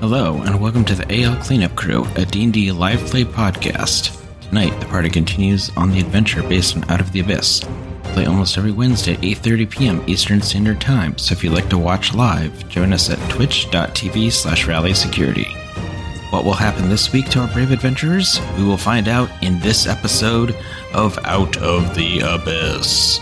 Hello, and welcome to the AL Cleanup Crew, a D&D live play podcast. Tonight, the party continues on the adventure based on Out of the Abyss. Play almost every Wednesday at 8:30 p.m. Eastern Standard Time, so if you'd like to watch live, join us at twitch.tv/rallysecurity. What will happen this week to our brave adventurers? We will find out in this episode of Out of the Abyss.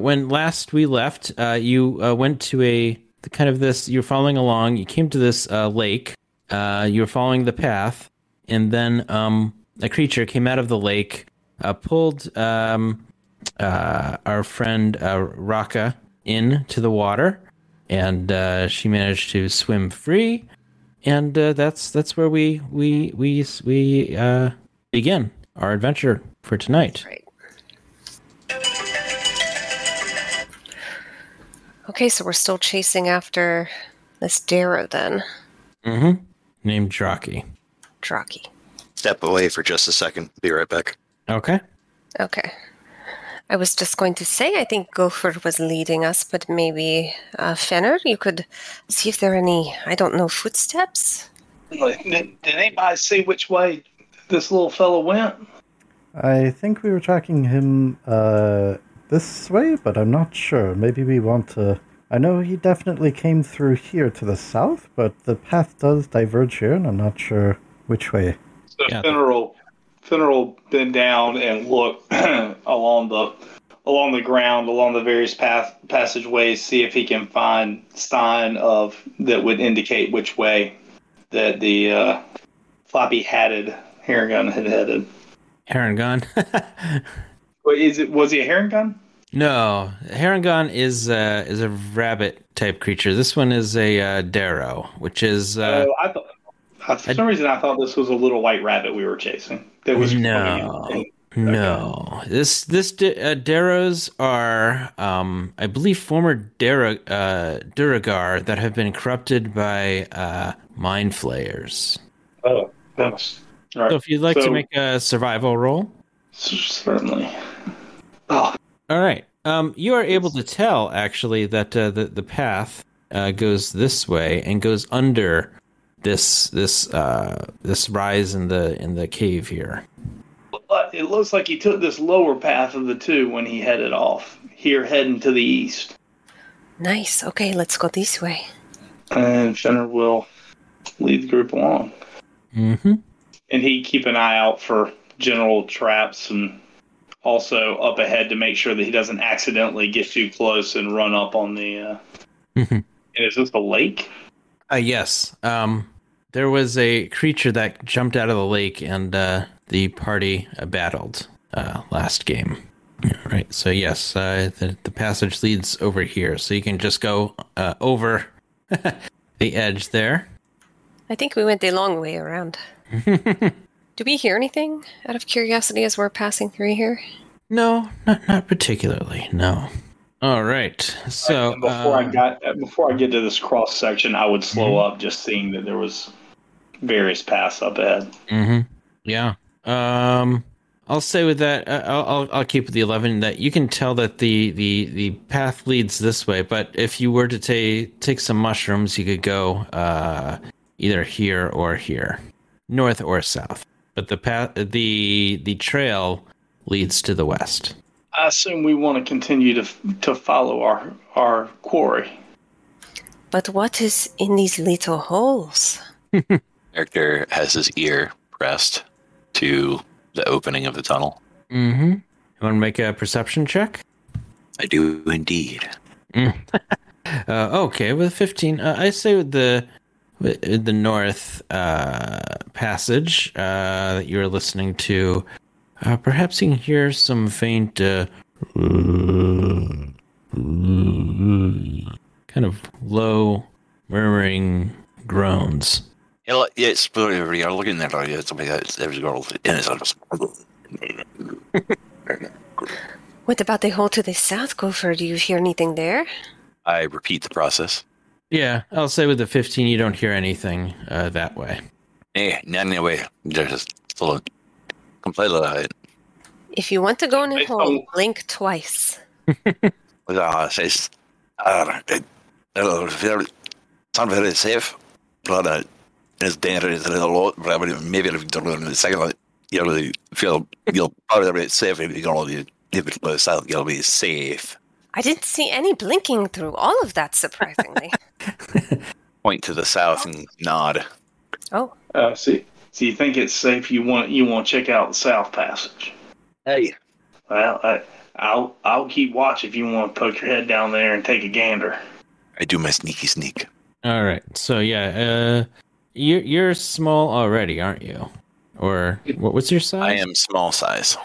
When last we left, you went to you're following along, you came to this lake, you were following the path, and then a creature came out of the lake, pulled our friend Raka into the water, and she managed to swim free, and that's where we begin our adventure for tonight. Right. Okay, so we're still chasing after this Derro then. Mm-hmm. Named Draki. Draki. Step away for just a second. Be right back. Okay. I was just going to say, I think Gopher was leading us, but maybe Fenner, you could see if there are any, I don't know, footsteps? Did anybody see which way this little fellow went? I think we were tracking him this way, but I'm not sure. Maybe we want to... I know he definitely came through here to the south, but the path does diverge here, and I'm not sure which way. So yeah. Fenner will bend down and look along the ground, along the various passageways, see if he can find sign that would indicate which way that the floppy-hatted Harengon had headed. Harengon? Was he a Harengon? No, Harengon is a rabbit type creature. This one is a Derro, which is. I thought this was a little white rabbit we were chasing. That was no. Okay. This Derros are, I believe, former Duergar that have been corrupted by Mind Flayers. Oh, nice. All right. So if you'd like to make a survival roll, certainly. Oh. All right. You are able to tell, actually, that the path goes this way and goes under this rise in the cave here. It looks like he took this lower path of the two when he headed off. Here, heading to the east. Nice. Okay, let's go this way. And Fenner will lead the group along. Mm-hmm. And he keep an eye out for general traps and. Also up ahead to make sure that he doesn't accidentally get too close and run up on the... And is this the lake? Yes. There was a creature that jumped out of the lake and the party battled last game. All right. So yes, the passage leads over here. So you can just go over the edge there. I think we went the long way around. Do we hear anything out of curiosity as we're passing through here? No, not particularly, no. All right, so... Before I get to this cross-section, I would slow up just seeing that there was various paths up ahead. Mm-hmm. Yeah. I'll say with that, I'll keep with the 11, that you can tell that the path leads this way, but if you were to take some mushrooms, you could go either here or here, north or south. But the path, the trail leads to the west. I assume we want to continue to follow our quarry. But what is in these little holes? Character has his ear pressed to the opening of the tunnel. Mm-hmm. You want to make a perception check? I do indeed. Okay, with 15, I say with the north passage that you were listening to Perhaps you can hear some faint kind of low murmuring groans. Yeah, it's probably looking at it. It's like every girl in it. What about the hole to the south, Gopher? Do you hear anything there? I repeat the process. Yeah, I'll say with the 15, you don't hear anything that way. Eh, none that way. They're just full of complete. If you want to go in the hole, blink twice. It's not very safe, but it's dangerous a lot. But maybe if you don't learn the second, you'll probably be safe if you go to the south. You'll be safe. I didn't see any blinking through all of that, surprisingly. Point to the south and nod. Oh. So you think it's safe? You want to check out the South Passage? Hey. Well, I'll keep watch if you want to poke your head down there and take a gander. I do my sneaky sneak. All right. So yeah, you're small already, aren't you? Or what's your size? I am small size.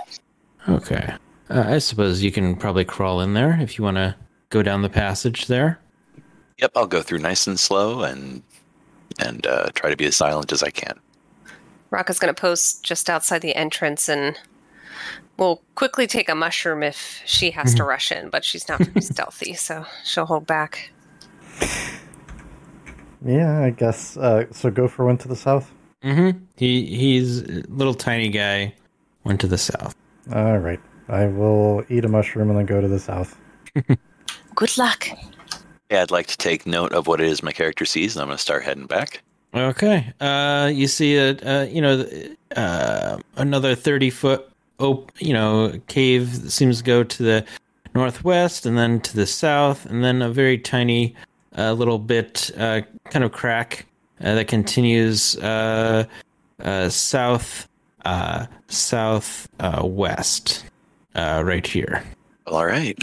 Okay. I suppose you can probably crawl in there if you want to go down the passage there. Yep, I'll go through nice and slow and try to be as silent as I can. Rocka's going to post just outside the entrance and we'll quickly take a mushroom if she has to rush in, but she's not very stealthy, so she'll hold back. Yeah, I guess. So Gopher went to the south? Mm-hmm. He's a little tiny guy, went to the south. All right. I will eat a mushroom and then go to the south. Good luck. Yeah, I'd like to take note of what it is my character sees, and I'm going to start heading back. Okay. You see another 30-foot cave that seems to go to the northwest and then to the south, and then a very tiny little bit kind of crack that continues southwest. Right here. Well, all right.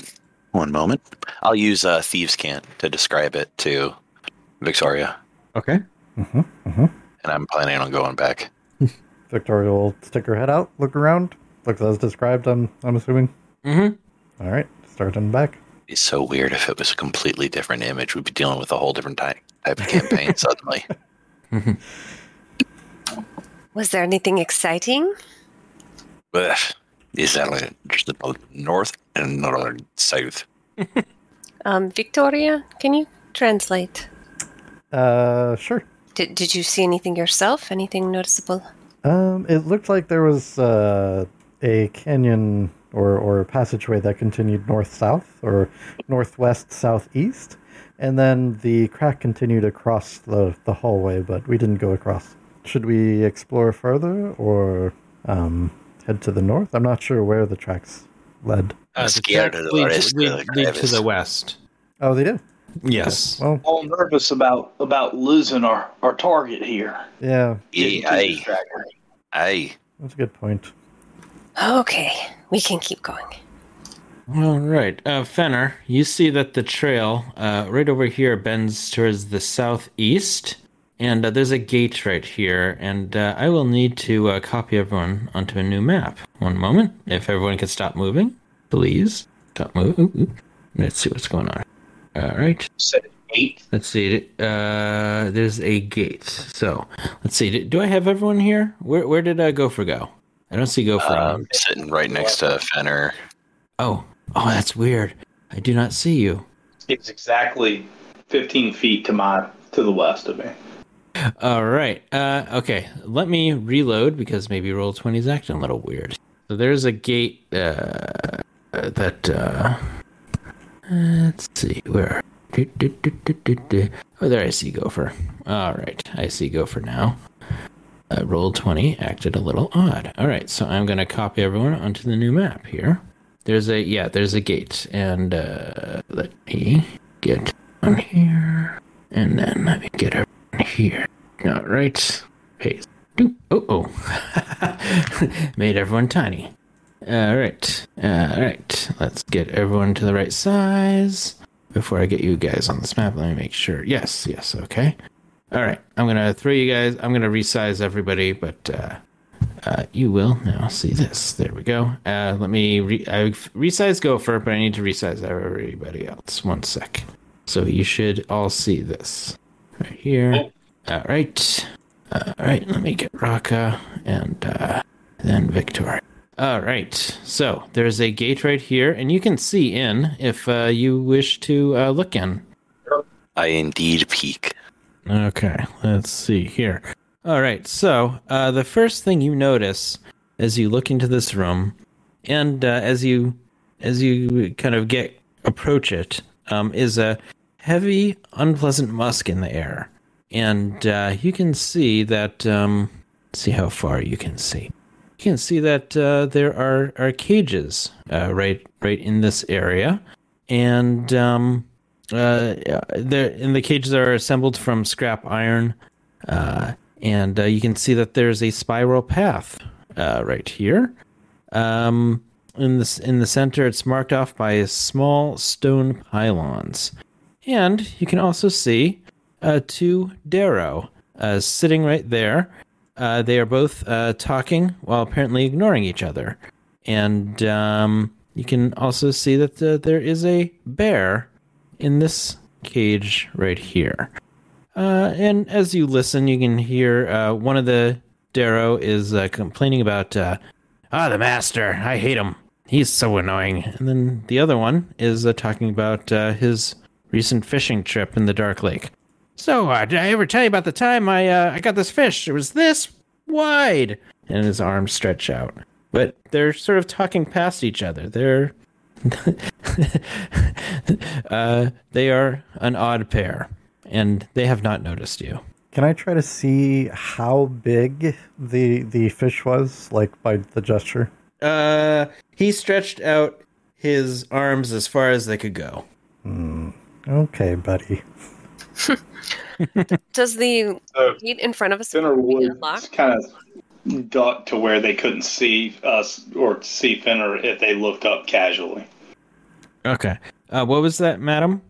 One moment. I'll use Thieves' Cant to describe it to Victoria. Okay. Mm-hmm. Mm-hmm. And I'm planning on going back. Victoria will stick her head out, look around, looks as described, I'm assuming. Mm-hmm. All right. Starting back. It's so weird. If it was a completely different image, we'd be dealing with a whole different type of campaign suddenly. Mm-hmm. Was there anything exciting? Blech. Is that like just about north and northern south? Victoria, can you translate? Sure. Did you see anything yourself? Anything noticeable? It looked like there was a canyon or a passageway that continued north-south or northwest-southeast, and then the crack continued across the hallway, but we didn't go across. Should we explore further or... head to the north? I'm not sure where the tracks led. Lead to the west. Oh, they do? Yes. Yeah. Well, all nervous about losing our target here. Yeah. Aye. That's a good point. Okay. We can keep going. All right. Fenner, you see that the trail right over here bends towards the southeast. And there's a gate right here, and I will need to copy everyone onto a new map. One moment. If everyone could stop moving, please. Stop moving. Let's see what's going on. All right. Let's see. There's a gate. So, let's see. Do I have everyone here? Where did Gopher go? I don't see Gopher. I'm sitting right next to Fenner. Oh, that's weird. I do not see you. It's exactly 15 feet to the west of me. All right. Okay. Let me reload because maybe Roll20 is acting a little weird. So there's a gate that. Let's see where. Oh, there I see Gopher. All right, I see Gopher now. Roll20 acted a little odd. All right, so I'm gonna copy everyone onto the new map here. There's a gate, and let me get on here, and then let me get over here. All right. Paste. Oh. Made everyone tiny. All right. Let's get everyone to the right size. Before I get you guys on this map, let me make sure. Yes. Okay. All right. I'm going to resize everybody, but You will now see this. There we go. Let me resize Gopher, but I need to resize everybody else. One sec. So you should all see this right here. All right. All right. Let me get Raka and then Victoria. All right. So there's a gate right here, and you can see in if you wish to look in. I indeed peek. Okay. Let's see here. All right, so the first thing you notice as you look into this room, and as you kind of approach it, is a heavy, unpleasant musk in the air, and you can see that. See how far you can see. You can see that there are cages right in this area, and the cages are assembled from scrap iron. And you can see that there's a spiral path right here. In the center, it's marked off by small stone pylons. And you can also see two Derro sitting right there. They are both talking while apparently ignoring each other. And you can also see that there is a bear in this cage right here. And as you listen, you can hear one of the Derro is complaining about, the master, I hate him. He's so annoying. And then the other one is talking about his recent fishing trip in the Dark Lake. So, did I ever tell you about the time I got this fish? It was this wide. And his arms stretch out. But they're sort of talking past each other. They are an odd pair. And they have not noticed you. Can I try to see how big the fish was, like by the gesture? He stretched out his arms as far as they could go. Okay, buddy. Does the gate in front of us kind of got to where they couldn't see us or see Fenner if they looked up casually? Okay. What was that, madam?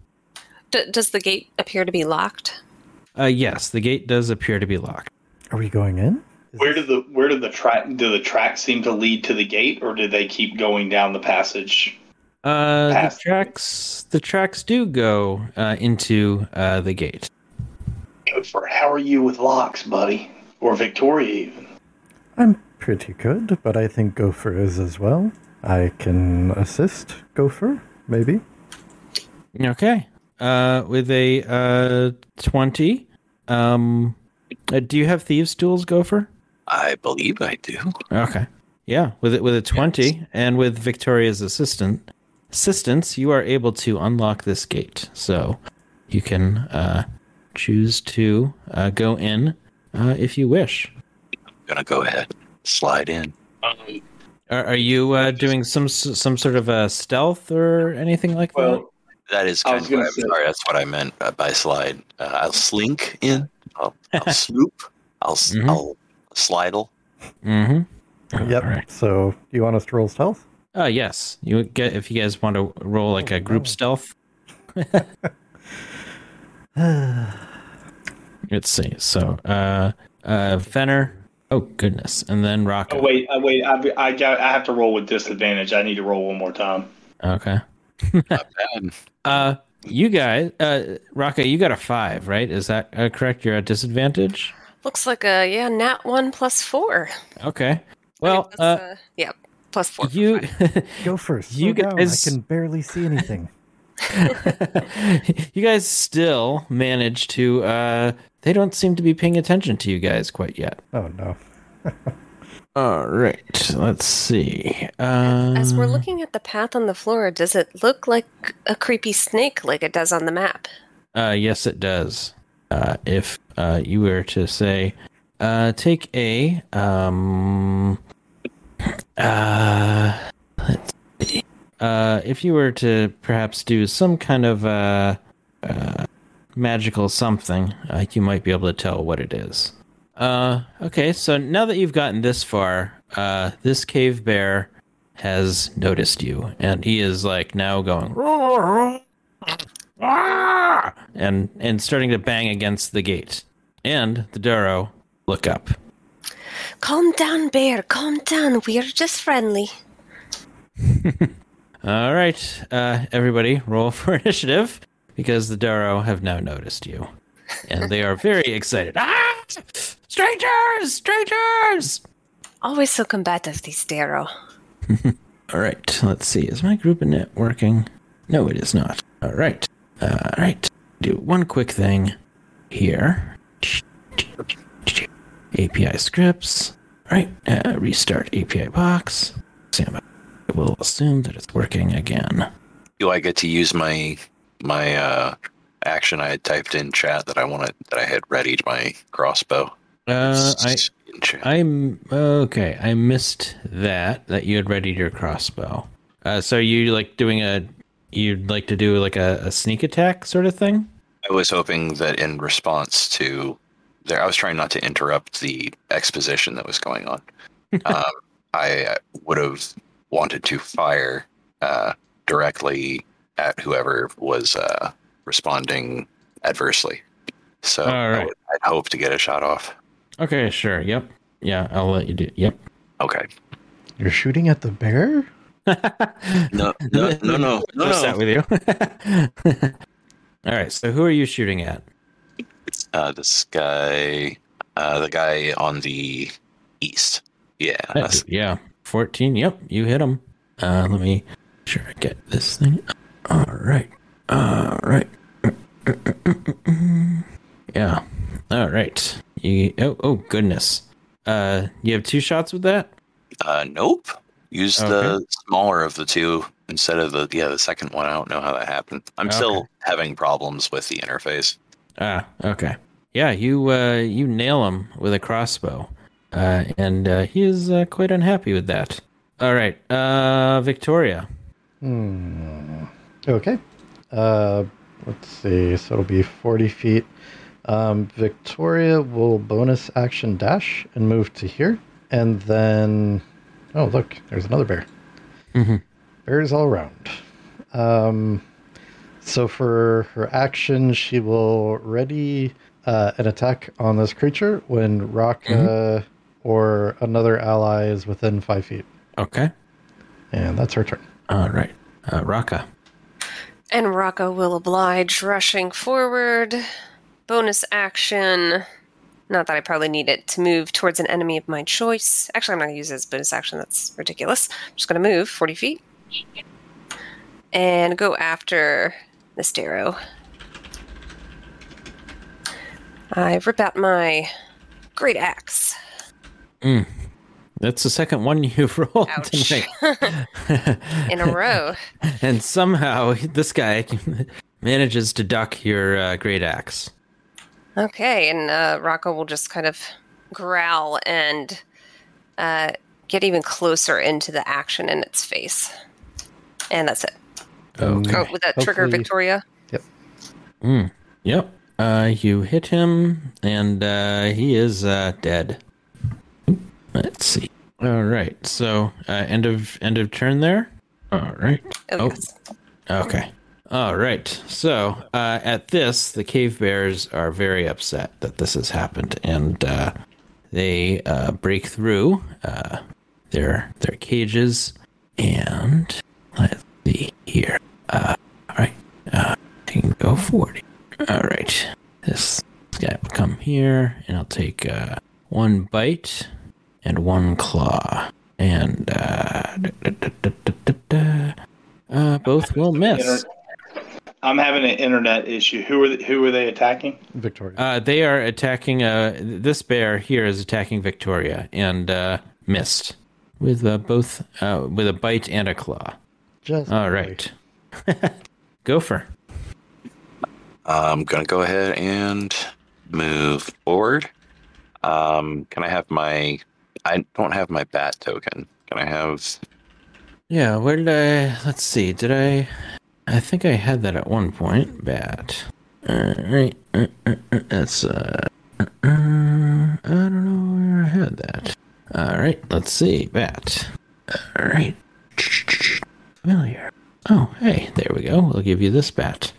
Does the gate appear to be locked? Yes, the gate does appear to be locked. Are we going in? Where do the tracks seem to lead to the gate, or do they keep going down the passage? The tracks do go into the gate. Good for how are you with locks, buddy, or Victoria even? I'm pretty good, but I think Gopher is as well. I can assist Gopher, maybe. Okay. With a 20. Do you have thieves' tools, Gopher? I believe I do. Okay. Yeah, with a 20, yes. And with Victoria's assistance, you are able to unlock this gate. So you can choose to go in if you wish. I'm gonna go ahead, slide in. Are you doing some sort of a stealth or anything like that? That is kind of what I'm sorry. That's what I meant by slide. I'll slink in. I'll sloop. I'll slidle. Mm-hmm. Yep. Right. So, do you want us to roll stealth? Yes. You get if you guys want to roll like a group stealth. Let's see. So, Fenner. Oh goodness. And then Rock. Oh, wait. I have to roll with disadvantage. I need to roll one more time. Okay. Not bad. You guys, Raka, you got a 5, right? Is that correct? You're at disadvantage? Looks like a, nat 1 plus 4. Okay. Well, plus 4. You go first. You guys, I can barely see anything. You guys still manage to, they don't seem to be paying attention to you guys quite yet. Oh, no. All right, let's see. As we're looking at the path on the floor, does it look like a creepy snake like it does on the map? Yes, it does. If you were to say, take a... let's see. If you were to perhaps do some kind of magical something, you might be able to tell what it is. Okay, so now that you've gotten this far, this cave bear has noticed you, and he is like now going and starting to bang against the gate. And the Derro look up. Calm down, Bear. Calm down. We are just friendly. All right, everybody, roll for initiative because the Derro have now noticed you, and they are very excited. Ah! Strangers! Strangers! Always so combative, these Derro. All right, let's see. Is my group and net working? No, it is not. All right. Do one quick thing here. API scripts. All right. Restart API box. Standby. I will assume that it's working again. Do I get to use my action I had typed in chat that I had readied my crossbow? I'm okay. I missed that you had readied your crossbow. So you like doing you'd like to do like a sneak attack sort of thing? I was hoping that in response to I was trying not to interrupt the exposition that was going on. I would have wanted to fire directly at whoever was responding adversely. So right. I'd hope to get a shot off. Okay, sure. Yep. Yeah, I'll let you do. Yep. Okay. You're shooting at the bear? No. What's that with you? All right. So who are you shooting at? This guy, the guy on the east. Yeah. Yeah. 14. Yep. You hit him. Let me sure I get this thing. All right. Yeah. All right. Oh goodness. You have two shots with that? Nope. Use the smaller of the two instead of the second one. I don't know how that happened. I'm still having problems with the interface. Ah, okay. Yeah, you nail him with a crossbow. And he is quite unhappy with that. All right. Victoria. Okay. Let's see. So it'll be 40 feet. Victoria will bonus action dash and move to here. And then, oh, look, there's another bear. Mm-hmm. Bears all around. So for her action, she will ready an attack on this creature when Raka or another ally is within 5 feet. Okay. And that's her turn. All right. Raka. And Raka will oblige, rushing forward. Bonus action, not that I probably need it, to move towards an enemy of my choice. Actually, I'm not going to use it as bonus action. That's ridiculous. I'm just going to move 40 feet and go after this Derro. I rip out my great axe. That's the second one you've rolled tonight. In a row. And somehow this guy manages to duck your great axe. Okay, and Rocco will just kind of growl and get even closer into the action in its face. And that's it. Okay. Oh, with that trigger, Victoria? Yep. Yep. You hit him, and he is dead. Let's see. All right, so end of turn there? All right. Yes. Okay. All right, so at this, the cave bears are very upset that this has happened, and they break through their cages. And let's see here. All right, I can go 40. All right, this guy will come here, and I'll take one bite and one claw, and both will miss. I'm having an internet issue. Who are they attacking? Victoria. They are attacking. This bear here is attacking Victoria and missed with both with a bite and a claw. Just all right. Gopher. I'm gonna go ahead and move forward. Can I have my? I don't have my bat token. Can I have? Yeah. Where did I? Let's see. Did I? I think I had that at one point. Bat. All right. That's I don't know where I had that. All right. Let's see. Bat. All right. Familiar. Oh, hey. There we go. We'll give you this bat.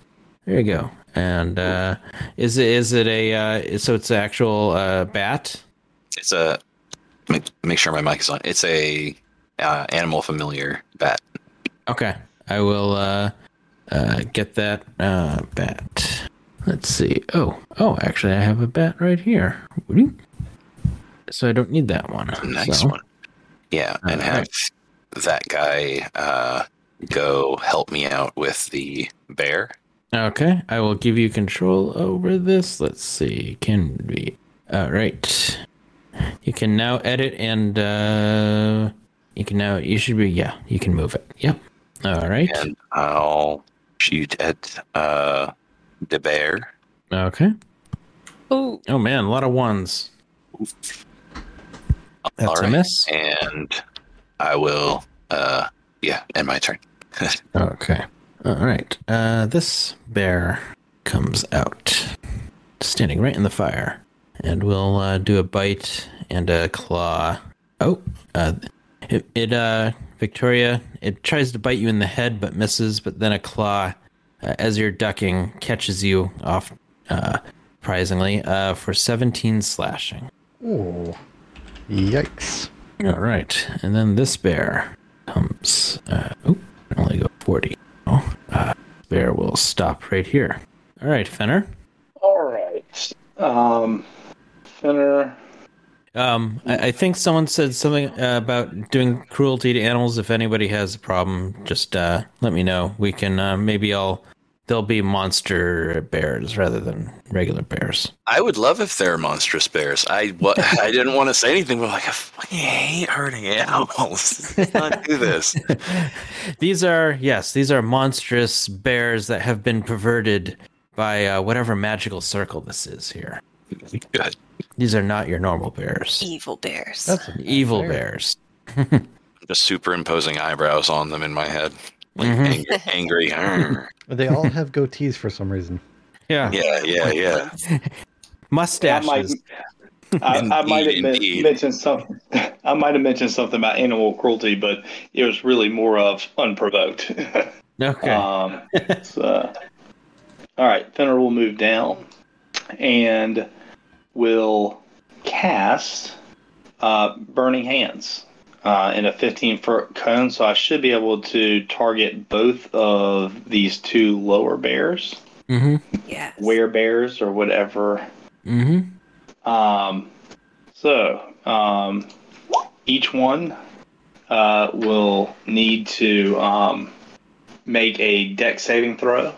There you go. And is it a so it's an actual bat? It's a Make sure my mic is on. It's a animal familiar bat. Okay, I will get that bat. Let's see. Oh, actually, I have a bat right here. So I don't need that one. Nice one. Yeah, and have that guy go help me out with the bear. Okay, I will give you control over this. Let's see. Can be. All right. You can now edit and you can move it. Yep. All right. And I'll shoot at the bear. Okay. Oh man, a lot of ones. That's all right. A miss. And I will end my turn. Okay. All right. This bear comes out, standing right in the fire. And we'll do a bite and a claw. Oh, Victoria, it tries to bite you in the head but misses, but then a claw, as you're ducking, catches you off, surprisingly, for 17 slashing. Oh, yikes. All right, and then this bear comes. I only go 40. Bear will stop right here. All right, Fenner. All right. Fenner. I think someone said something about doing cruelty to animals. If anybody has a problem, just let me know. We can there'll be monster bears rather than regular bears. I would love if there are monstrous bears. I didn't want to say anything, but I fucking hate hurting animals. Let's not do this. These are monstrous bears that have been perverted by whatever magical circle this is here. Good. These are not your normal bears. Evil bears. That's evil bears. Just superimposing eyebrows on them in my head. Like angry. They all have goatees for some reason. Yeah. Mustaches. I might have mentioned something about animal cruelty, but it was really more of unprovoked. Okay. All right, Fenner will move down and will cast Burning Hands in a 15-foot cone, so I should be able to target both of these two lower bears. Mm-hmm. Yes. Werebears or whatever. Mm-hmm. So each one will need to make a dex saving throw.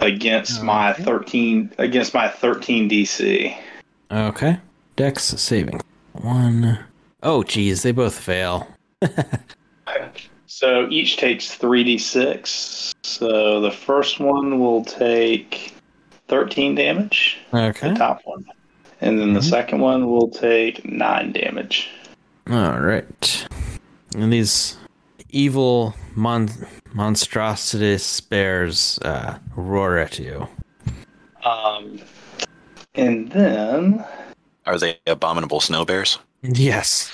Against my 13 DC. Okay. Dex saving. One. Oh, geez, they both fail. So each takes 3d6. So the first one will take 13 damage. Okay. The top one. And then the second one will take 9 damage. All right. And these evil monstrositous bears roar at you. And then... Are they abominable snow bears? Yes.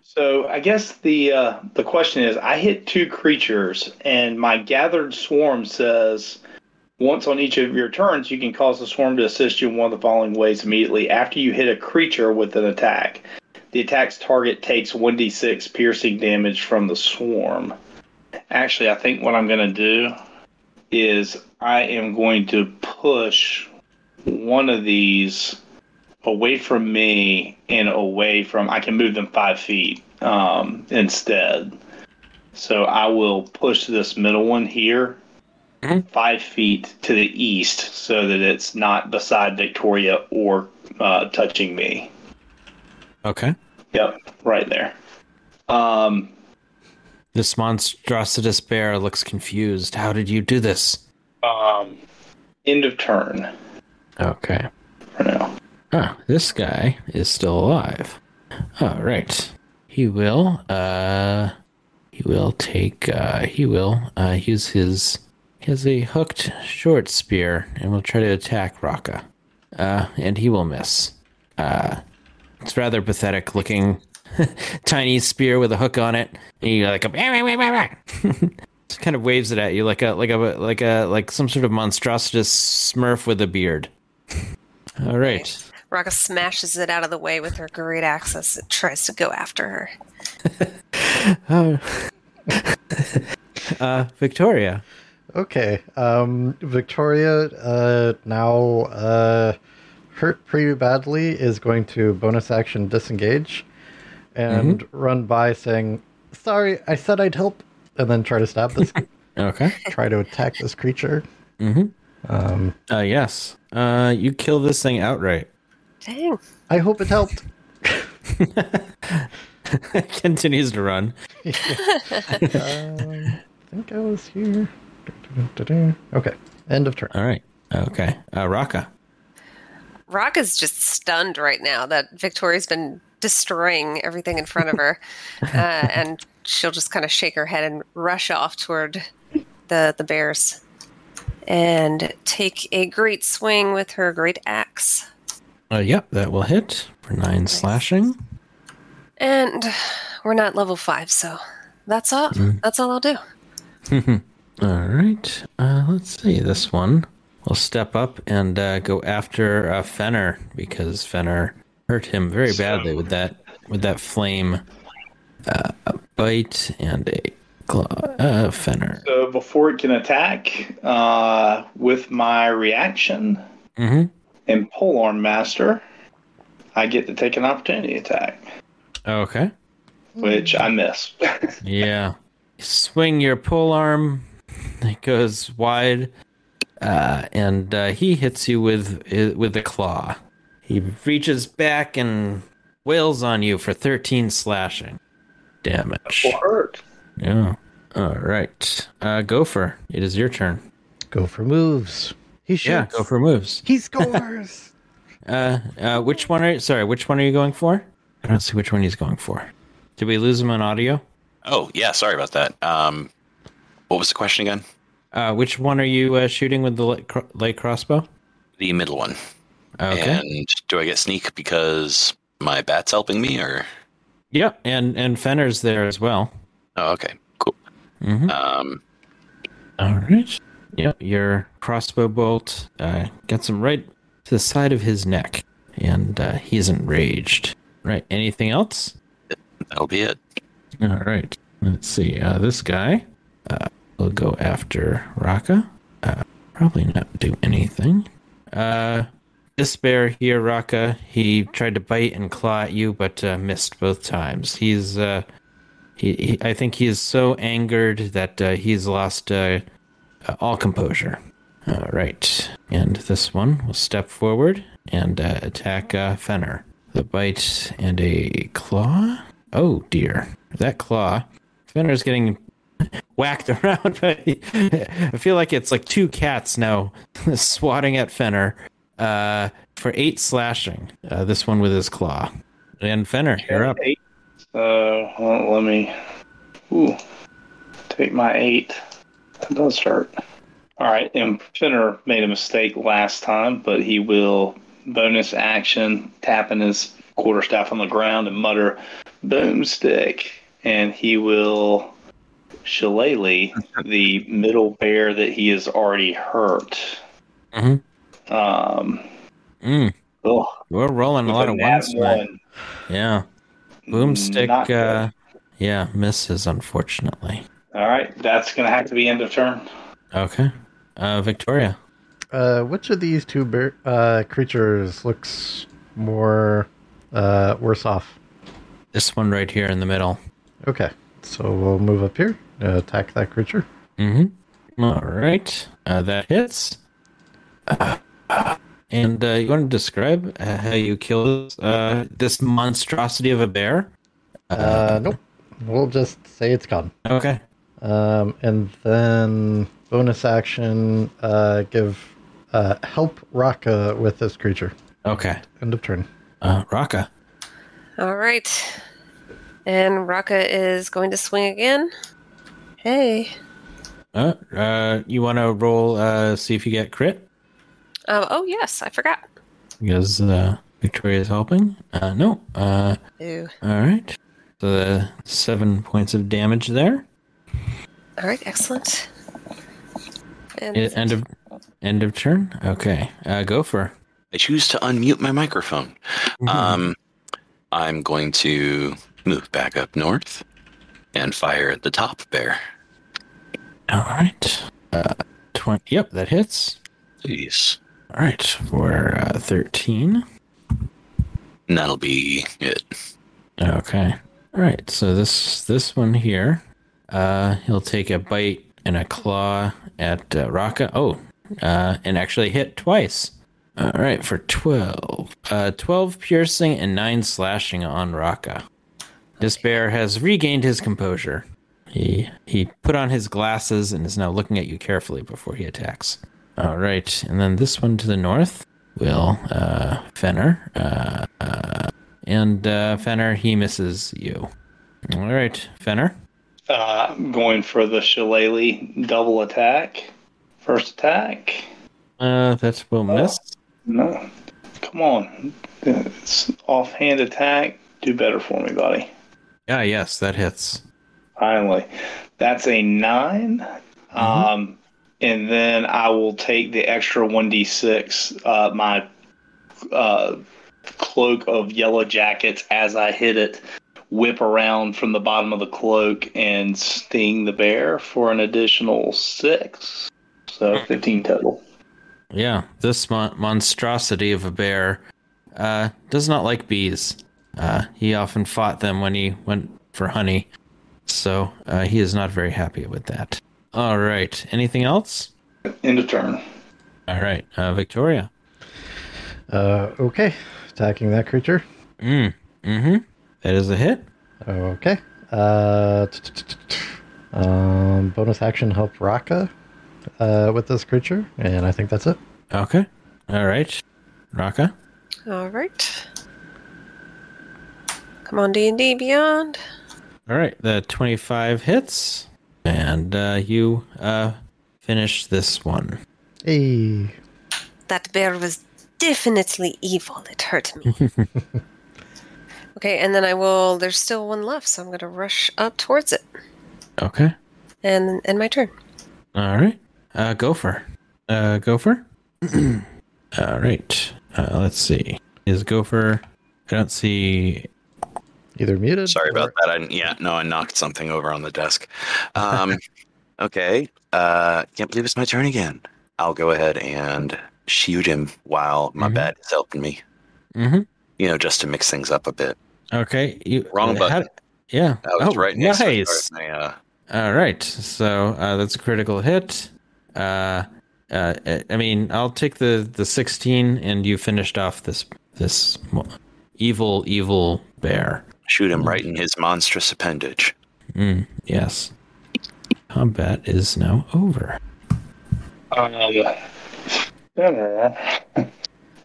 So I guess the question is, I hit two creatures, and my gathered swarm says, once on each of your turns, you can cause the swarm to assist you in one of the following ways immediately after you hit a creature with an attack. The attack's target takes 1d6 piercing damage from the swarm. Actually, I think what I'm going to do is I am going to push one of these away from me and away from... I can move them 5 feet instead. So I will push this middle one here 5 feet to the east so that it's not beside Victoria or touching me. Okay. Yep, right there. This monstrositous bear looks confused. How did you do this? End of turn. Okay. For now. This guy is still alive. All right. He will use his... He has a hooked short spear and will try to attack Raka. And he will miss. It's rather pathetic looking tiny spear with a hook on it. And you kind of waves it at you like some sort of monstrous Smurf with a beard. All right. Raka smashes it out of the way with her great axes. It tries to go after her. Victoria. Okay. Victoria now hurt pretty badly is going to bonus action disengage and run by saying, "Sorry, I said I'd help," and then try to stab this. Okay. Try to attack this creature. Yes. You kill this thing outright. Dang. I hope it helped. Continues to run. Yeah. I think I was here. Okay. End of turn. All right. Okay. Raka. Raka's just stunned right now that Victoria's been destroying everything in front of her. And she'll just kind of shake her head and rush off toward the bears. And take a great swing with her great axe. Yep, that will hit for 9 slashing. And we're not level 5, so that's all. That's all I'll do. All right. Let's see. This one will step up and go after Fenner, because Fenner hurt him very badly with that flame bite and a claw. Fenner. So before it can attack, with my reaction and polearm master, I get to take an opportunity attack. Okay. Which I miss. Yeah. Swing your polearm. It goes wide, and he hits you with the claw. He reaches back and wails on you for 13 slashing damage. That will hurt. Yeah. All right. Gopher, it is your turn. Gopher moves. He shoots. Yeah, Gopher moves. He scores. Which one are you going for? I don't see which one he's going for. Did we lose him on audio? Oh, yeah. Sorry about that. What was the question again? Which one are you shooting with the light crossbow? The middle one. Okay. And do I get sneak because my bat's helping me, or? Yeah, and Fenner's there as well. Oh, okay. Cool. All right. Yep, your crossbow bolt gets him right to the side of his neck, and he's enraged. Right. Anything else? That'll be it. All right. Let's see. This guy will go after Raka. Probably not do anything. This bear here, Raka, he tried to bite and claw at you, but missed both times. He's... I think he is so angered that he's lost all composure. All right. And this one will step forward and attack Fenner. The bite and a claw. Oh, dear. That claw. Fenner's getting whacked around. I feel like it's like 2 cats now swatting at Fenner for 8 slashing. This one with his claw. And Fenner, you're up. Let me take my 8. That does hurt. Alright, and Fenner made a mistake last time, but he will bonus action, tapping his quarterstaff on the ground and mutter, "Boomstick!" And he will shillelagh the middle bear that he has already hurt. We're rolling a lot of ones. Yeah. Boomstick, misses, unfortunately. All right, that's going to have to be end of turn. Okay. Victoria. Which of these two creatures looks more worse off? This one right here in the middle. Okay, so we'll move up here and attack that creature. All right, that hits. And you want to describe how you kill this monstrosity of a bear? Nope. We'll just say it's gone. Okay. And then bonus action, give help Raka with this creature. Okay. End of turn. Raka. All right. And Raka is going to swing again. Hey. You want to roll, see if you get crit? Oh, yes, I forgot. Because Victoria's helping? No. Ew. All right. So 7 points of damage there. All right, excellent. End of turn? Okay. Gopher. I choose to unmute my microphone. Mm-hmm. I'm going to move back up north and fire at the top bear. All right. 20. Yep, that hits. Jeez. All right, for 13. And that'll be it. Okay. All right, so this one here, he'll take a bite and a claw at Raka. Oh, and actually hit twice. All right, for 12. 12 piercing and 9 slashing on Raka. This bear has regained his composure. He put on his glasses and is now looking at you carefully before he attacks. All right, and then this one to the north will Fenner. And Fenner, he misses you. All right, Fenner. I'm going for the Shillelagh double attack. First attack. That will miss. No. Come on. It's an offhand attack. Do better for me, buddy. Ah, yes, that hits. Finally. That's a 9. Mm-hmm. And then I will take the extra 1d6, my cloak of yellow jackets as I hit it, whip around from the bottom of the cloak and sting the bear for an additional 6. So 15 total. Yeah, this monstrosity of a bear does not like bees. He often fought them when he went for honey. So he is not very happy with that. All right, anything else? End of turn. All right, Victoria. Okay. Attacking that creature. Mm-hmm. That is a hit. Okay. Bonus action help Raka with this creature, and I think that's it. Okay. All right. Raka. All right. Come on, D&D Beyond. All right. The 25 hits, and you finish this one. Hey. That bear was definitely evil. It hurt me. Okay, and then I will... There's still one left, so I'm going to rush up towards it. Okay. And end my turn. All right. Gopher. Gopher? All right. Let's see. Is Gopher... I don't see... Either muted... Sorry about that. I knocked something over on the desk. Okay. Can't believe it's my turn again. I'll go ahead and... shoot him while my bat is helping me. Mm-hmm. You know, just to mix things up a bit. Okay. Wrong button. Yeah. I was right next to it. All right. So that's a critical hit. I mean, I'll take the 16, and you finished off this evil bear. Shoot him right in his monstrous appendage. Yes. Combat is now over. Yeah.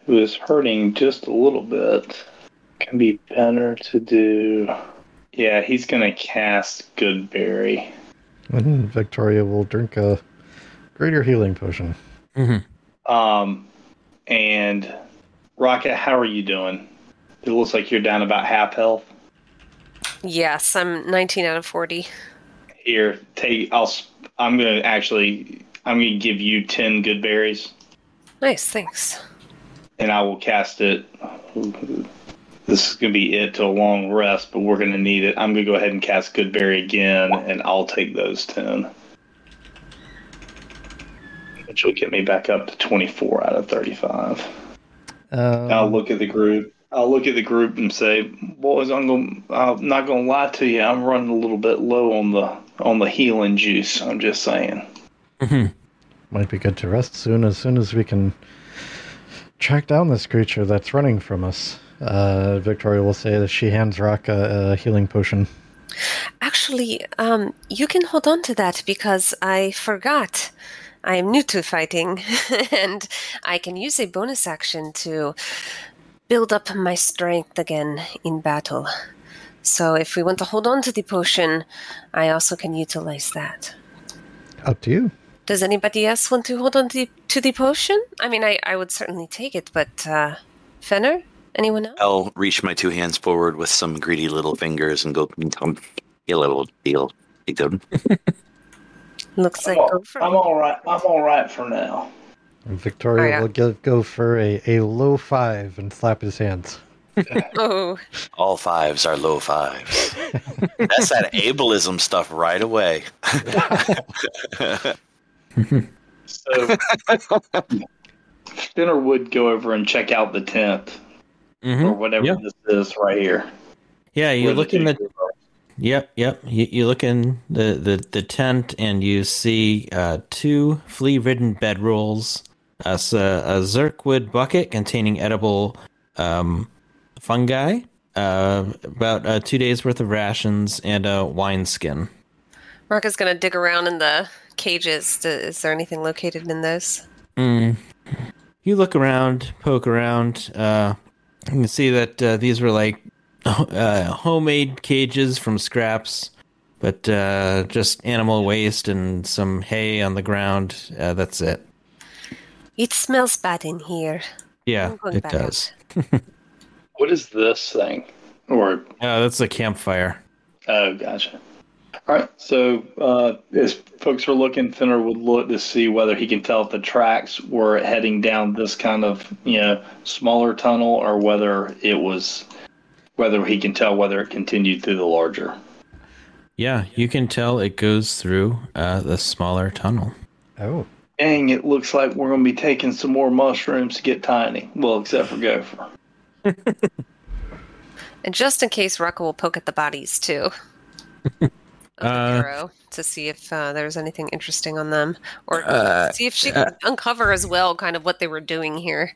Who is hurting just a little bit can be better to do. Yeah, he's gonna cast Goodberry. And Victoria will drink a greater healing potion. Mm-hmm. And Rocket, how are you doing? It looks like you're down about half health. Yes, I'm 19 out of 40. Here, take. I'm gonna give you 10 Goodberries. Nice, thanks. And I will cast it. This is going to be it to a long rest, but we're going to need it. I'm going to go ahead and cast Goodberry again, and I'll take those 10. Which will get me back up to 24 out of 35. I'll look at the group. And say, "Boys, I'm not going to lie to you. I'm running a little bit low on the healing juice. I'm just saying." Mm-hmm. Might be good to rest soon as we can track down this creature that's running from us. Victoria will say that she hands Rock a healing potion. Actually, you can hold on to that because I forgot. I am new to fighting, and I can use a bonus action to build up my strength again in battle. So if we want to hold on to the potion, I also can utilize that. Up to you. Does anybody else want to hold on to the potion? I mean, I would certainly take it, but Fenner? Anyone else? I'll reach my two hands forward with some greedy little fingers and go, "Little deal." Looks like I'm all right for now. And Victoria will go for a low five and slap his hands. Oh. All fives are low fives. That's that ableism stuff right away. So Spinner would go over and check out the tent or whatever this is right here. Yeah, you look in the Yep. You look in the tent and you see two flea-ridden bedrolls, a zirkwood bucket containing edible fungi, about 2 days worth of rations, and a wineskin. Rocka's going to dig around in the cages. Is there anything located in those? You look around, poke around. You can see that these were like homemade cages from scraps, but just animal waste and some hay on the ground. That's it. It smells bad in here. Yeah, it does. What is this thing? Or that's a campfire. Oh, gotcha. All right, so as folks are looking, Finner would look to see whether he can tell if the tracks were heading down this kind of, smaller tunnel, or whether he can tell whether it continued through the larger. Yeah, you can tell it goes through the smaller tunnel. Oh. Dang, it looks like we're going to be taking some more mushrooms to get tiny. Well, except for Gopher. And just in case, Rucka will poke at the bodies, too. Derro, to see if there's anything interesting on them. Or see if she can uncover as well kind of what they were doing here.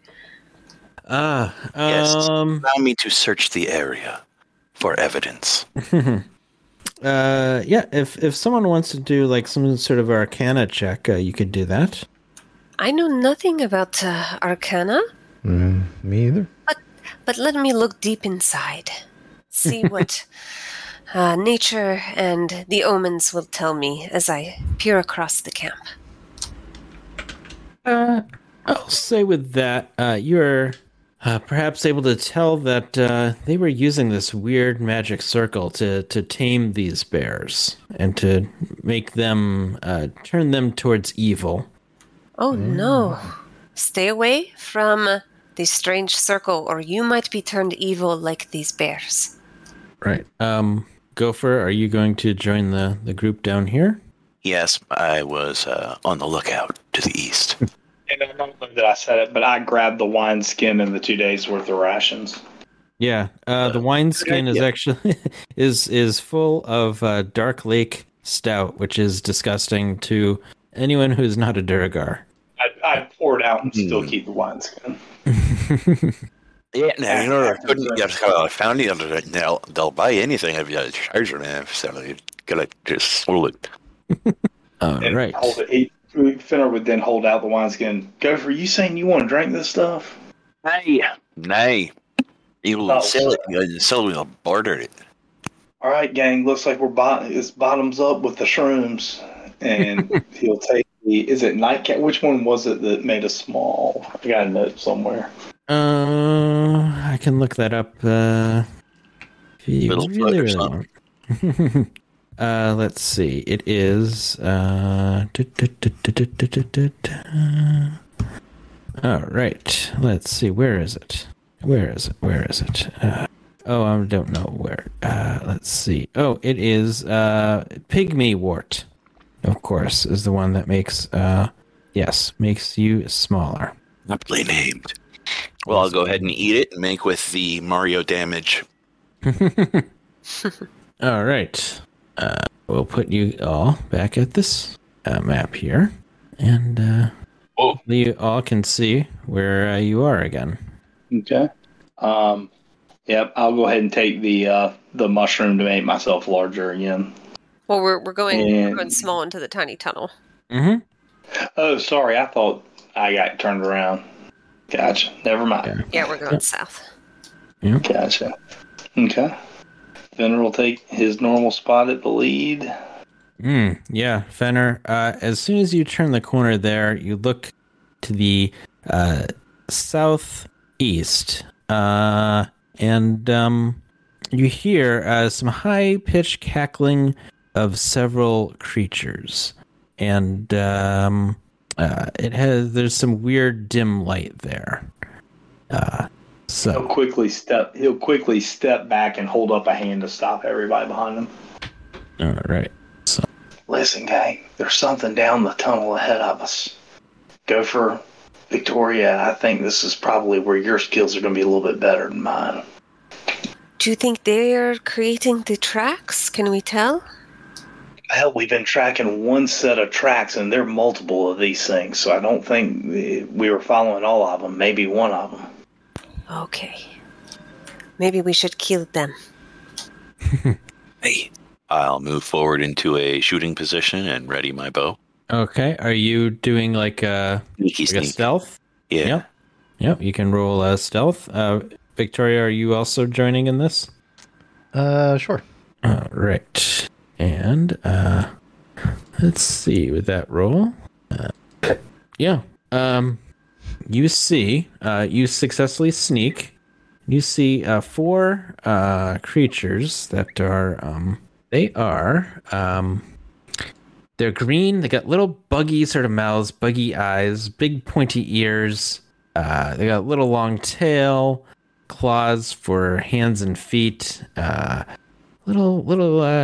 Yes, allow me to search the area for evidence. Yeah, if someone wants to do like some sort of arcana check, you could do that. I know nothing about arcana. Me either. But let me look deep inside. See what nature and the omens will tell me as I peer across the camp. I'll say with that, you're perhaps able to tell that they were using this weird magic circle to tame these bears and to make them, turn them towards evil. Oh, no. Stay away from this strange circle, or you might be turned evil like these bears. Right. Gopher, are you going to join the group down here? Yes, I was on the lookout to the east. And I don't know that I said it, but I grabbed the wineskin and the 2 days worth of rations. Yeah, the wineskin is actually is full of Dark Lake stout, which is disgusting to anyone who is not a Duergar. I poured out and still keep the wineskin. Yeah, no, I found the other day. Now they'll buy anything if you have a charger, man. So you gotta just hold it. All right. Finner would then hold out the wineskin. Gopher, you saying you want to drink this stuff? Nay. You will sell it. You sell it. I'll barter it. All right, gang. Looks like we're bottoms up with the shrooms, and he'll take. Is it nightcap? Which one was it that made us small? I got a note somewhere. I can look that up. Little really plug or something. Let's see. It is. All right. Let's see. Where is it? I don't know where. Let's see. Oh, it is pygmy wart. Of course, is the one that makes, makes you smaller. Aptly named. Well, I'll go ahead and eat it and make with the Mario damage. All right. We'll put you all back at this map here. And you all can see where you are again. Okay. Yep, I'll go ahead and take the mushroom to make myself larger again. Well, we're going small into the tiny tunnel. Mm-hmm. Oh, sorry. I thought I got turned around. Gotcha. Never mind. Yeah, we're going south. Yeah. Gotcha. Okay. Fenner will take his normal spot at the lead. Yeah, Fenner. As soon as you turn the corner there, you look to the southeast, and you hear some high-pitched cackling of several creatures, and There's some weird dim light there. So he'll quickly step back and hold up a hand to stop everybody behind him. All right. So listen, gang, there's something down the tunnel ahead of us. Go for Victoria. I think this is probably where your skills are going to be a little bit better than mine. Do you think they're creating the tracks? Can we tell? Hell, we've been tracking one set of tracks, and there are multiple of these things, so I don't think we were following all of them. Maybe one of them. Okay. Maybe we should kill them. Hey, I'll move forward into a shooting position and ready my bow. Okay. Are you doing like a stealth? Yeah. Yep. You can roll a stealth. Victoria, are you also joining in this? Sure. All right. And let's see with that roll. You see, you successfully sneak. You see four creatures that are. They are. They're green. They got little buggy sort of mouths, buggy eyes, big pointy ears. They got a little long tail, claws for hands and feet. Little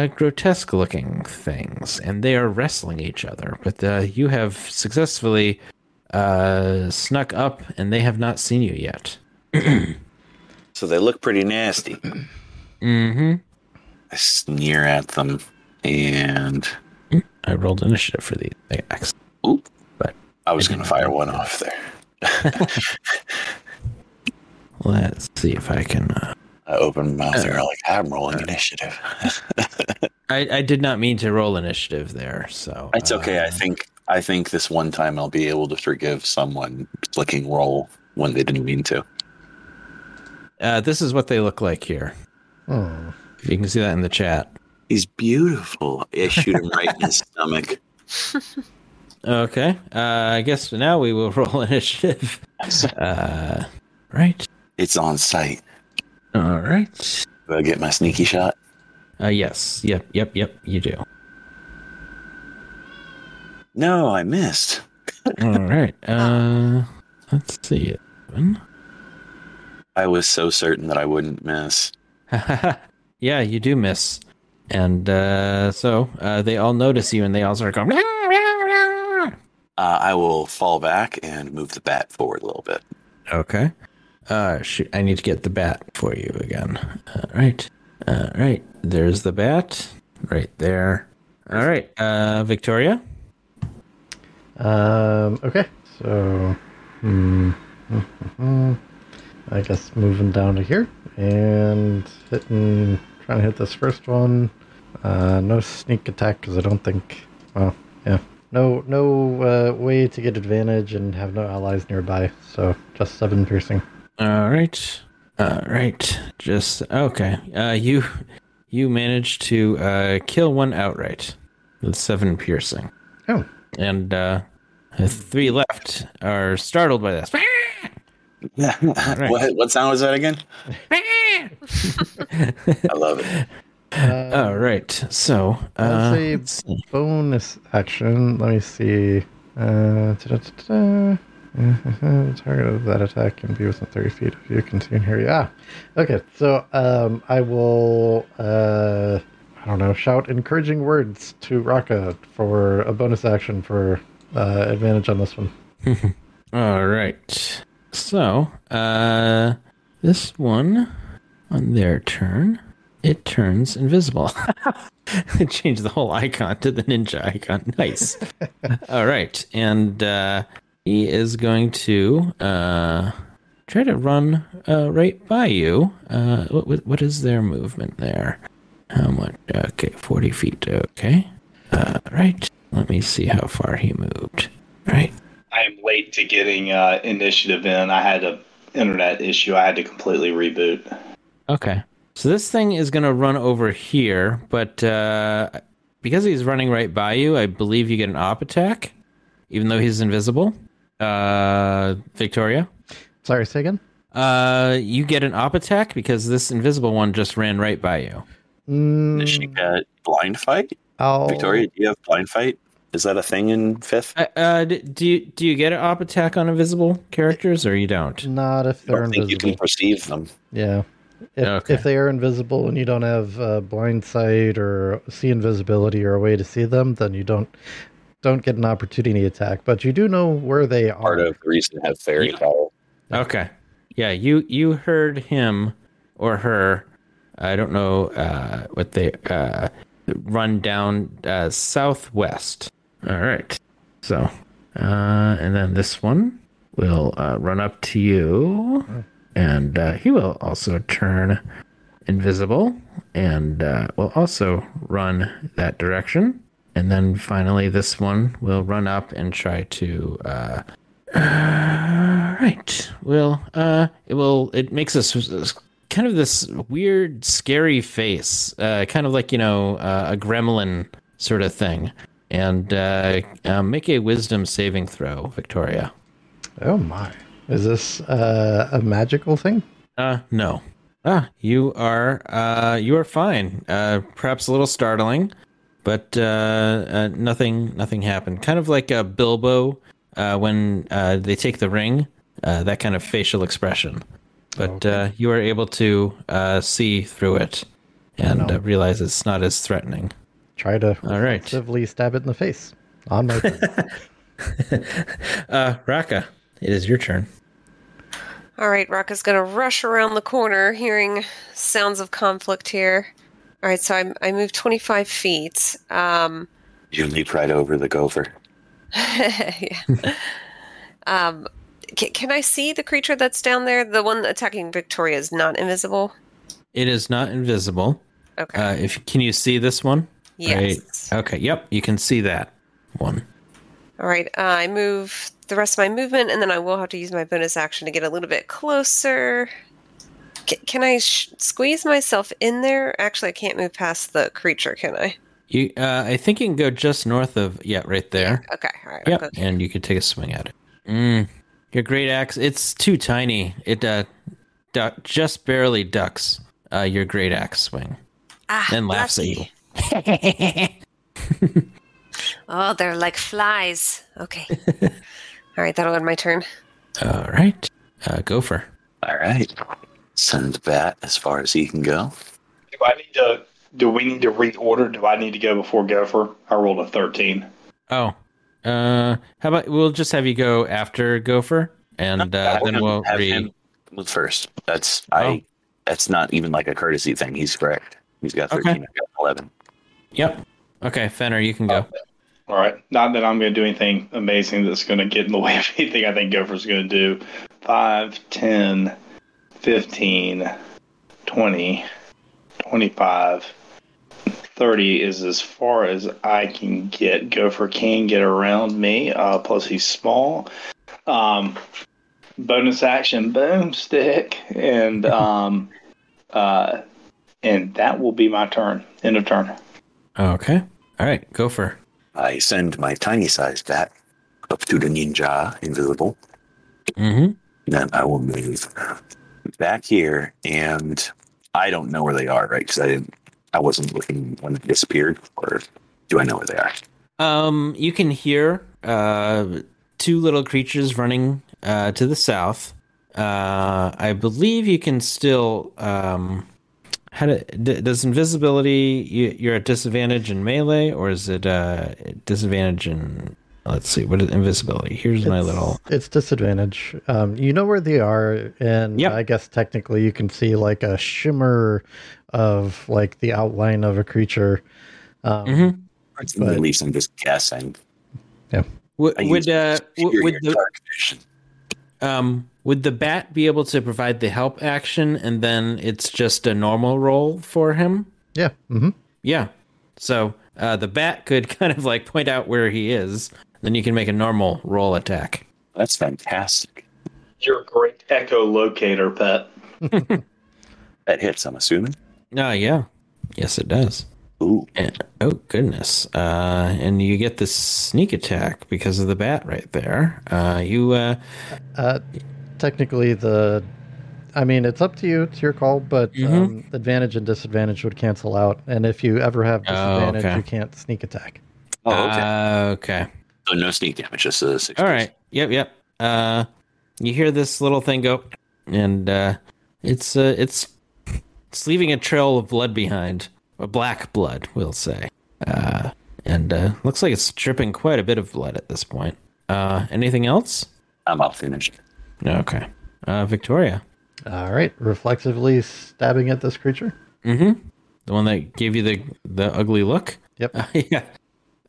grotesque looking things, and they are wrestling each other, but you have successfully snuck up and they have not seen you yet. So they look pretty nasty. Mm-hmm. I sneer at them and I rolled initiative for these. Oop. But I was going to fire one off there. Let's see if I can I opened my mouth there like, I'm rolling initiative. I did not mean to roll initiative there, so... It's okay. I think this one time I'll be able to forgive someone clicking roll when they didn't mean to. This is what they look like here. Oh. You can see that in the chat. He's beautiful. I shoot him right in his stomach. Okay. I guess now we will roll initiative. Right. It's on site. All right. Do I get my sneaky shot? Yes. Yep. You do. No, I missed. All right. Let's see it. I was so certain that I wouldn't miss. Yeah, you do miss. And so they all notice you and they all start going. I will fall back and move the bat forward a little bit. Okay. Shoot, I need to get the bat for you again. All right. There's the bat right there. All right. Victoria? Okay. So, I guess moving down to here and trying to hit this first one. No sneak attack because I don't think, No way to get advantage and have no allies nearby. So just 7 piercing. All right. Just okay. You managed to kill one outright with 7 piercing. Oh, and 3 left are startled by this. Right. What sound was that again? I love it. All right. So that's a bonus action. Let me see. The target of that attack can be within 30 feet of you. Can see and hear you. Ah, okay. So I will, shout encouraging words to Raka for a bonus action for advantage on this one. All right. So this one, on their turn, it turns invisible. It changed the whole icon to the ninja icon. Nice. All right. And... he is going to try to run right by you. What is their movement there? How much? Okay, 40 feet. Okay. Right. Let me see how far he moved. Right. I am late to getting initiative in. I had an internet issue. I had to completely reboot. Okay. So this thing is going to run over here, but because he's running right by you, I believe you get an op attack, even though he's invisible. Victoria? Sorry, say again? You get an op attack because this invisible one just ran right by you. Does she get blind fight? Victoria, do you have blind fight? Is that a thing in 5th? Do you get an op attack on invisible characters, or you don't? Not if they're invisible. I don't think you can perceive them. Yeah. If they are invisible and you don't have blind sight or see invisibility or a way to see them, then you don't get an opportunity attack. But you do know where they are. Part of the reason to have fairy power. Okay. Yeah, you heard him or her. I don't know what they run down southwest. All right. So, and then this one will run up to you. And he will also turn invisible and will also run that direction. And then finally, this one will run up and try to. Right. Well, it makes us kind of this weird, scary face, kind of like, a gremlin sort of thing. And make a wisdom saving throw, Victoria. Oh, my. Is this a magical thing? No. You are fine. Perhaps a little startling, but nothing happened. Kind of like a Bilbo when they take the ring, that kind of facial expression. But you are able to see through it and realize it's not as threatening. Try to aggressively stab it in the face. On my turn. Raka, it is your turn. All right, Raka's going to rush around the corner, hearing sounds of conflict here. All right, so I moved 25 feet. You leap right over the gopher. Yeah. Can I see the creature that's down there? The one attacking Victoria is not invisible? It is not invisible. Okay. Can you see this one? Yes. Right. Okay, yep, you can see that one. All right, I move the rest of my movement, and then I will have to use my bonus action to get a little bit closer. Can I squeeze myself in there? Actually, I can't move past the creature, can I? You, I think you can go just north of... Yeah, right there. Yeah. Okay, all right. Yep. And you can take a swing at it. Your great axe, it's too tiny. It just barely ducks your great axe swing. And laughs lucky. At you. Oh, they're like flies. Okay. All right, that'll end my turn. All right. Gopher. All right. Send the bat as far as he can go. Do we need to reorder? Do I need to go before Gopher? I rolled a 13. Oh. How about we'll just have you go after Gopher, and then we'll read first. That's not even like a courtesy thing. He's correct. He's got 13. Okay. I got 11. Yep. Okay, Fenner, you can go. All right. Not that I'm going to do anything amazing that's going to get in the way of anything I think Gopher's going to do. 5, 10, 15, 20, 25, 30 is as far as I can get. Gopher can get around me, plus he's small. Bonus action, boomstick, and that will be my turn. End of turn. Okay. All right, Gopher. I send my tiny-sized bat up to the ninja, invisible. Mm-hmm. Then I will move back here, and I don't know where they are, right? Because I wasn't looking when it disappeared, or do I know where they are? You can hear two little creatures running to the south. I believe you can still... does invisibility, you're at disadvantage in melee, or is it disadvantage in, let's see, what is invisibility? It's disadvantage. You know where they are, and yep. I guess technically you can see like a shimmer of like the outline of a creature. But, at least I'm just guessing. Yeah. Would the bat be able to provide the help action, and then it's just a normal roll for him? Yeah. Mm-hmm. Yeah. So the bat could kind of like point out where he is. Then you can make a normal roll attack. That's fantastic. You're a great echolocator, Pat. That hits, I'm assuming. Yeah. Yes, it does. Ooh. And, oh, goodness. And you get this sneak attack because of the bat right there. Technically, it's up to you. It's your call, but advantage and disadvantage would cancel out. And if you ever have disadvantage, you can't sneak attack. Oh, okay. Okay. So no sneak damage, just a 6. All right. Yep. You hear this little thing go, and it's leaving a trail of blood behind, or black blood, we'll say. And looks like it's dripping quite a bit of blood at this point. Anything else? I'm all finished. Okay. Victoria. All right. Reflexively stabbing at this creature. Mm-hmm. The one that gave you the ugly look? Yep. Yeah.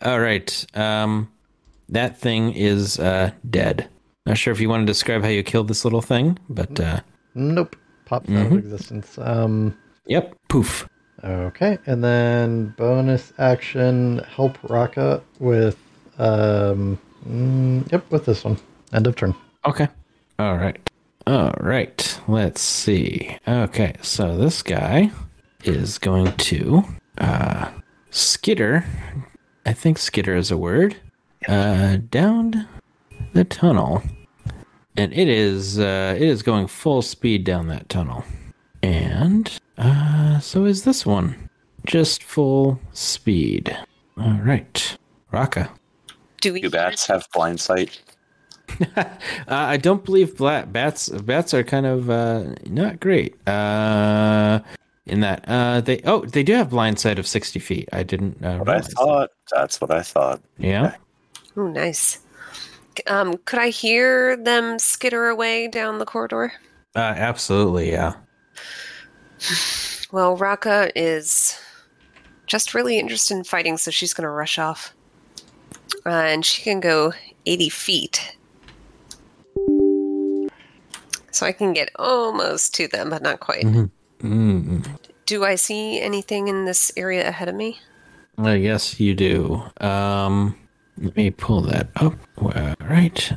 All right. That thing is dead. Not sure if you want to describe how you killed this little thing, but... Nope. Pops out of existence. Yep. Poof. Okay. And then bonus action, help Raka with... yep, with this one. End of turn. Okay. All right. Let's see. Okay, so this guy is going to skitter. I think skitter is a word. Down the tunnel, and it is going full speed down that tunnel. And so is this one, just full speed. All right, Raka. Do bats have blind sight? I don't believe bats. Bats are kind of not great in that. They do have blind sight of 60 feet. I didn't. Realize I thought that. That's what I thought. Yeah. Oh, nice. Could I hear them skitter away down the corridor? Absolutely, yeah. Well, Raka is just really interested in fighting, so she's going to rush off, and she can go 80 feet. So I can get almost to them, but not quite. Mm-hmm. Do I see anything in this area ahead of me? Yes, you do. Let me pull that up. All right.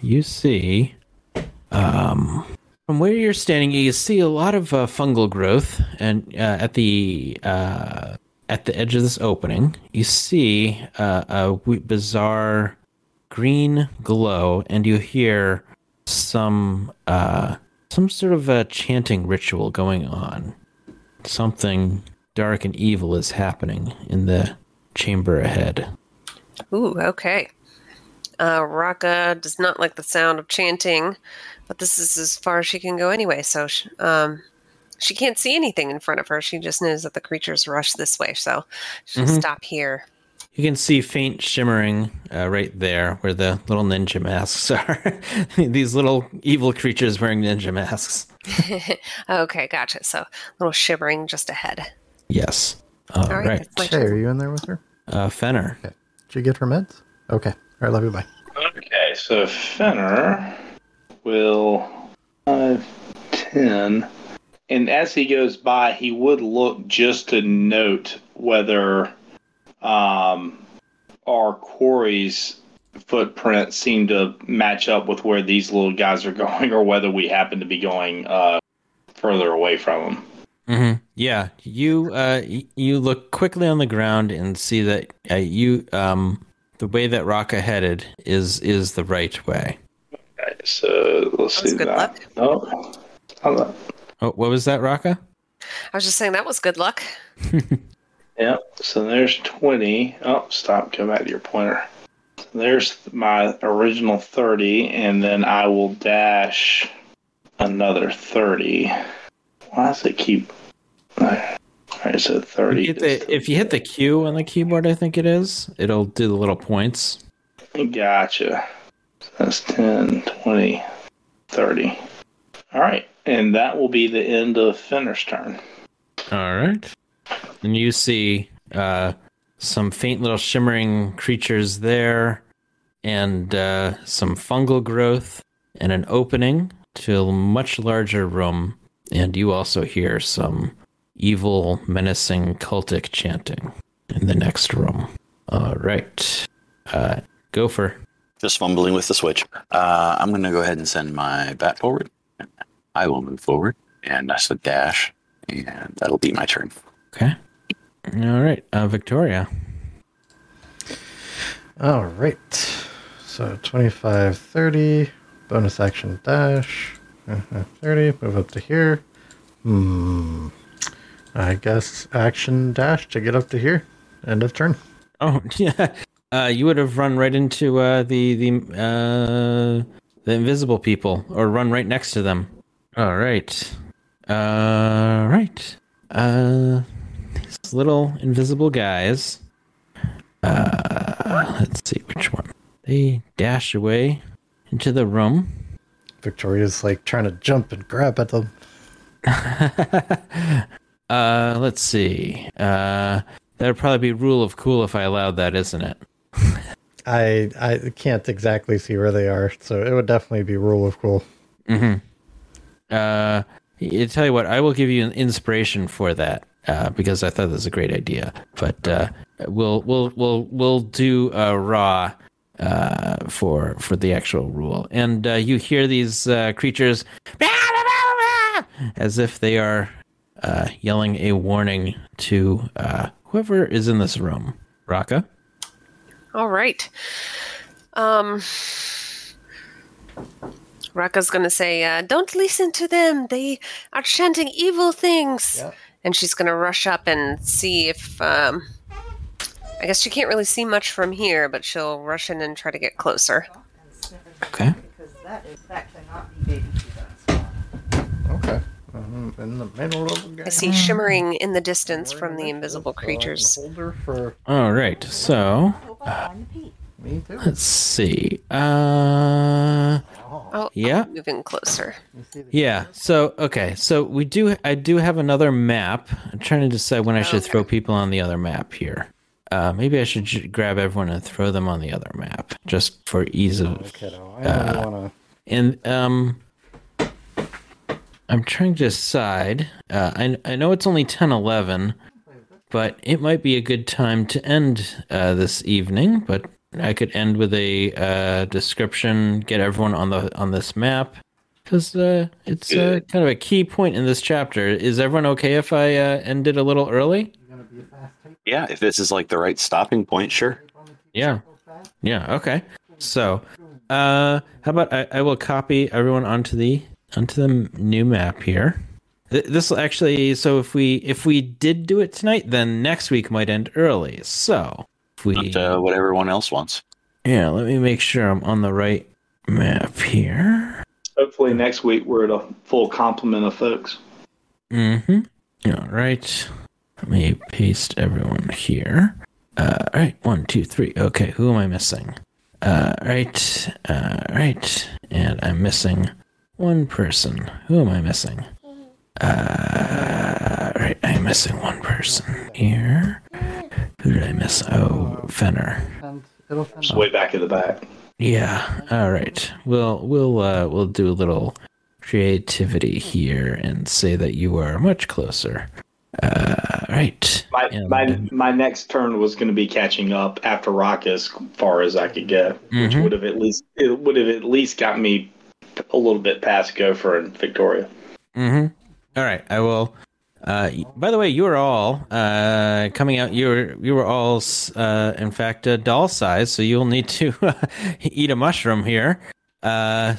You see, from where you're standing, you see a lot of fungal growth, and at the edge of this opening, you see a bizarre green glow, and you hear some sort of a chanting ritual going on. Something dark and evil is happening in the chamber ahead. Ooh, okay. Raka does not like the sound of chanting, but this is as far as she can go anyway, so she can't see anything in front of her. She just knows that the creatures rush this way, so she'll stop here. You can see faint shimmering right there where the little ninja masks are. These little evil creatures wearing ninja masks. Okay, gotcha. So a little shimmering just ahead. Yes. All right. Hey, are you in there with her? Fenner. Okay. Did you get her meds? Okay. All right, love you, bye. Okay, so Fenner will 5, 10... And as he goes by, he would look just to note whether our quarry's footprints seem to match up with where these little guys are going, or whether we happen to be going further away from them. Mm-hmm. Yeah, you look quickly on the ground and see that the way that Raka headed is the right way. Okay, so let's see that. Oh, hold on. Oh, what was that, Raka? I was just saying that was good luck. Yep, so there's 20. Oh, stop, go back to your pointer. So there's my original 30, and then I will dash another 30. Why does it keep... Alright, so 30. If you hit the Q on the keyboard, I think it is, it'll do the little points. Gotcha. So that's 10, 20, 30. Alright. And that will be the end of Fenner's turn. All right. And you see some faint little shimmering creatures there, and some fungal growth, and an opening to a much larger room. And you also hear some evil, menacing, cultic chanting in the next room. All right. Gopher. Just fumbling with the switch. I'm going to go ahead and send my bat forward. I will move forward, and that's a dash, and that'll be my turn. Okay. All right, Victoria. All right. So 25, 30, bonus action dash, 30, move up to here. I guess action dash to get up to here. End of turn. Oh yeah, you would have run right into the invisible people, or run right next to them. All right, these little invisible guys. Let's see which one. They dash away into the room. Victoria's like trying to jump and grab at them. Let's see. That would probably be rule of cool if I allowed that, isn't it? I can't exactly see where they are, so it would definitely be rule of cool. Mm-hmm. I tell you what, I will give you an inspiration for that because I thought that was a great idea. But we'll do raw for the actual rule. And you hear these creatures as if they are yelling a warning to whoever is in this room. Raka? All right. Raka's going to say, don't listen to them. They are chanting evil things. Yeah. And she's going to rush up and see if... I guess she can't really see much from here, but she'll rush in and try to get closer. Okay. Because that cannot be babysitted. Okay. In the middle of the game. I see shimmering in the distance from the invisible creatures. All right, so let's see. Yeah, I'm moving closer. Yeah. So okay, so I do have another map. I'm trying to decide when I should throw people on the other map here. Maybe I should grab everyone and throw them on the other map just for ease of. I'm trying to decide. I know it's only 10:11, but it might be a good time to end this evening. But I could end with a description, get everyone on this map, because it's kind of a key point in this chapter. Is everyone okay if I end it a little early? Yeah, if this is like the right stopping point, sure. Yeah. Okay. So, how about I will copy everyone onto the new map here. This will actually, so if we did do it tonight, then next week might end early. So if we what everyone else wants. Yeah, let me make sure I'm on the right map here. Hopefully next week we're at a full complement of folks. Mm-hmm. All right. Let me paste everyone here. All right, 1, 2, 3. Okay, who am I missing? All right. And I'm missing one person. Who am I missing? Right, I'm missing one person here. Who did I miss? Oh, Fenner. It's way back in the back. Yeah. All right. We'll do a little creativity here and say that you are much closer. Right. My next turn was going to be catching up after Rock as far as I could go, mm-hmm. which would have at least got me a little bit past Gopher and Victoria. Mm-hmm. All right, I will. By the way, you were all coming out. You were all, in fact, a doll size, so you'll need to eat a mushroom here. The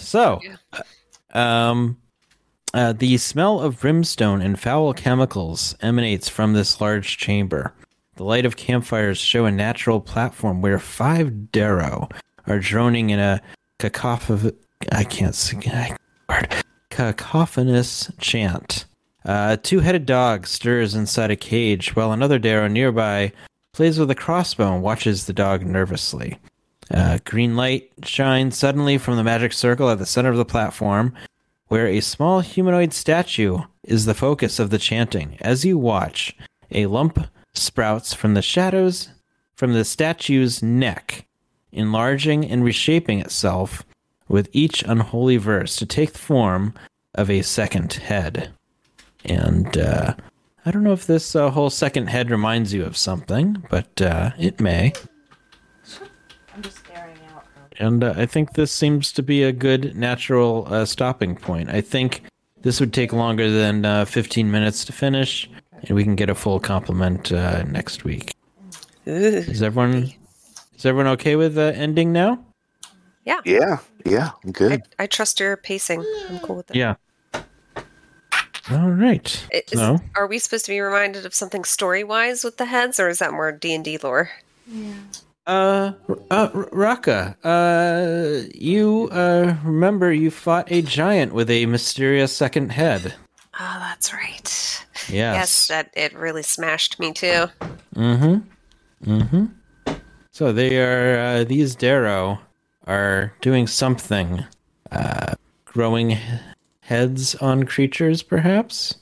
smell of brimstone and foul chemicals emanates from this large chamber. The light of campfires show a natural platform where 5 Derro are droning in a cacophony. I can't sing that word. Cacophonous chant. A two-headed dog stirs inside a cage while another Derro nearby plays with a crossbow and watches the dog nervously. Green light shines suddenly from the magic circle at the center of the platform, where a small humanoid statue is the focus of the chanting. As you watch, a lump sprouts from the shadows from the statue's neck, enlarging and reshaping itself with each unholy verse to take the form of a second head. And I don't know if this whole second head reminds you of something, but it may. I'm just staring out. And I think this seems to be a good natural stopping point. I think this would take longer than 15 minutes to finish, and we can get a full complement next week. Is everyone okay with the ending now? Yeah, I'm good. I trust your pacing. I'm cool with that. Yeah. All right. Are we supposed to be reminded of something story-wise with the heads, or is that more D&D lore? Yeah. Raka, you remember you fought a giant with a mysterious second head. Oh, that's right. Yes. Yes, that it really smashed me too. Mm-hmm. Mm-hmm. So they are these Derro are doing something, growing heads on creatures, perhaps.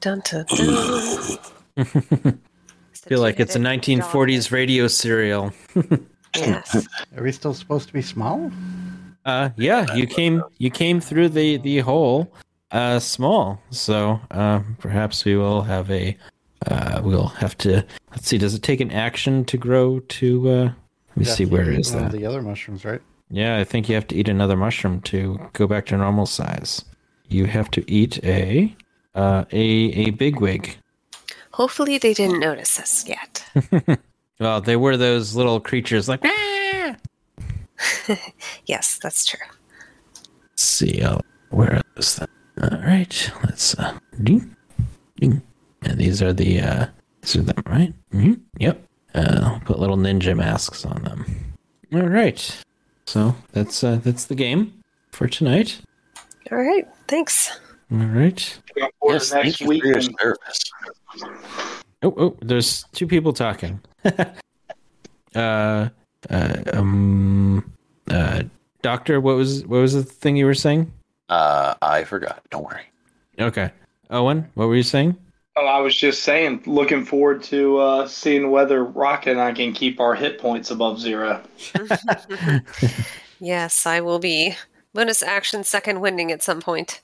Dun dun dun. I feel like it's a 1940s radio serial. Yes. Are we still supposed to be small? Yeah, you came through the hole small. So perhaps we will have a we'll have to, let's see, does it take an action to grow to let me see, where is that? The other mushrooms, right? Yeah, I think you have to eat another mushroom to go back to normal size. You have to eat a bigwig. Hopefully they didn't notice us yet. Well, they were those little creatures like, ah! Yes, that's true. Let's see, where are those things? All right, let's, ding, ding. And these are them, right? Mm-hmm. Yep. I'll put little ninja masks on them. All right. So that's the game for tonight. All right, thanks. All right. Yes, next week. Oh, there's two people talking. Doctor, what was the thing you were saying? I forgot. Don't worry. Okay. Owen, what were you saying? Oh, I was just saying, looking forward to seeing whether Rocket and I can keep our hit points above zero. Yes, I will be. Bonus action, second winding at some point.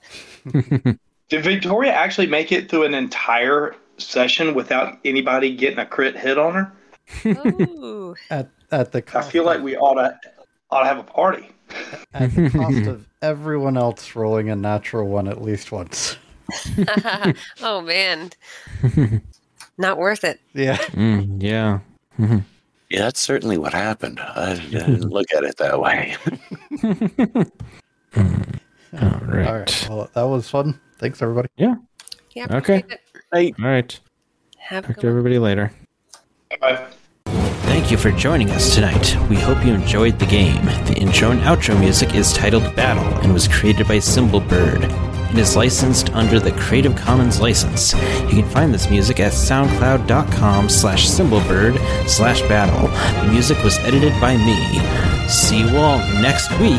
Did Victoria actually make it through an entire session without anybody getting a crit hit on her? Ooh. At the cost, I feel like we ought to have a party. At the cost of everyone else rolling a natural one at least once. Oh man, not worth it. Yeah, yeah, yeah. That's certainly what happened. I didn't look at it that way. All right. Well, that was fun. Thanks, everybody. Yeah. Yeah. Okay. All right. Talk to everybody later. Bye. Thank you for joining us tonight. We hope you enjoyed the game. The intro and outro music is titled Battle and was created by Cymbalbird. It is licensed under the Creative Commons license. You can find this music at soundcloud.com/cymbalbird/battle. The music was edited by me. See you all next week.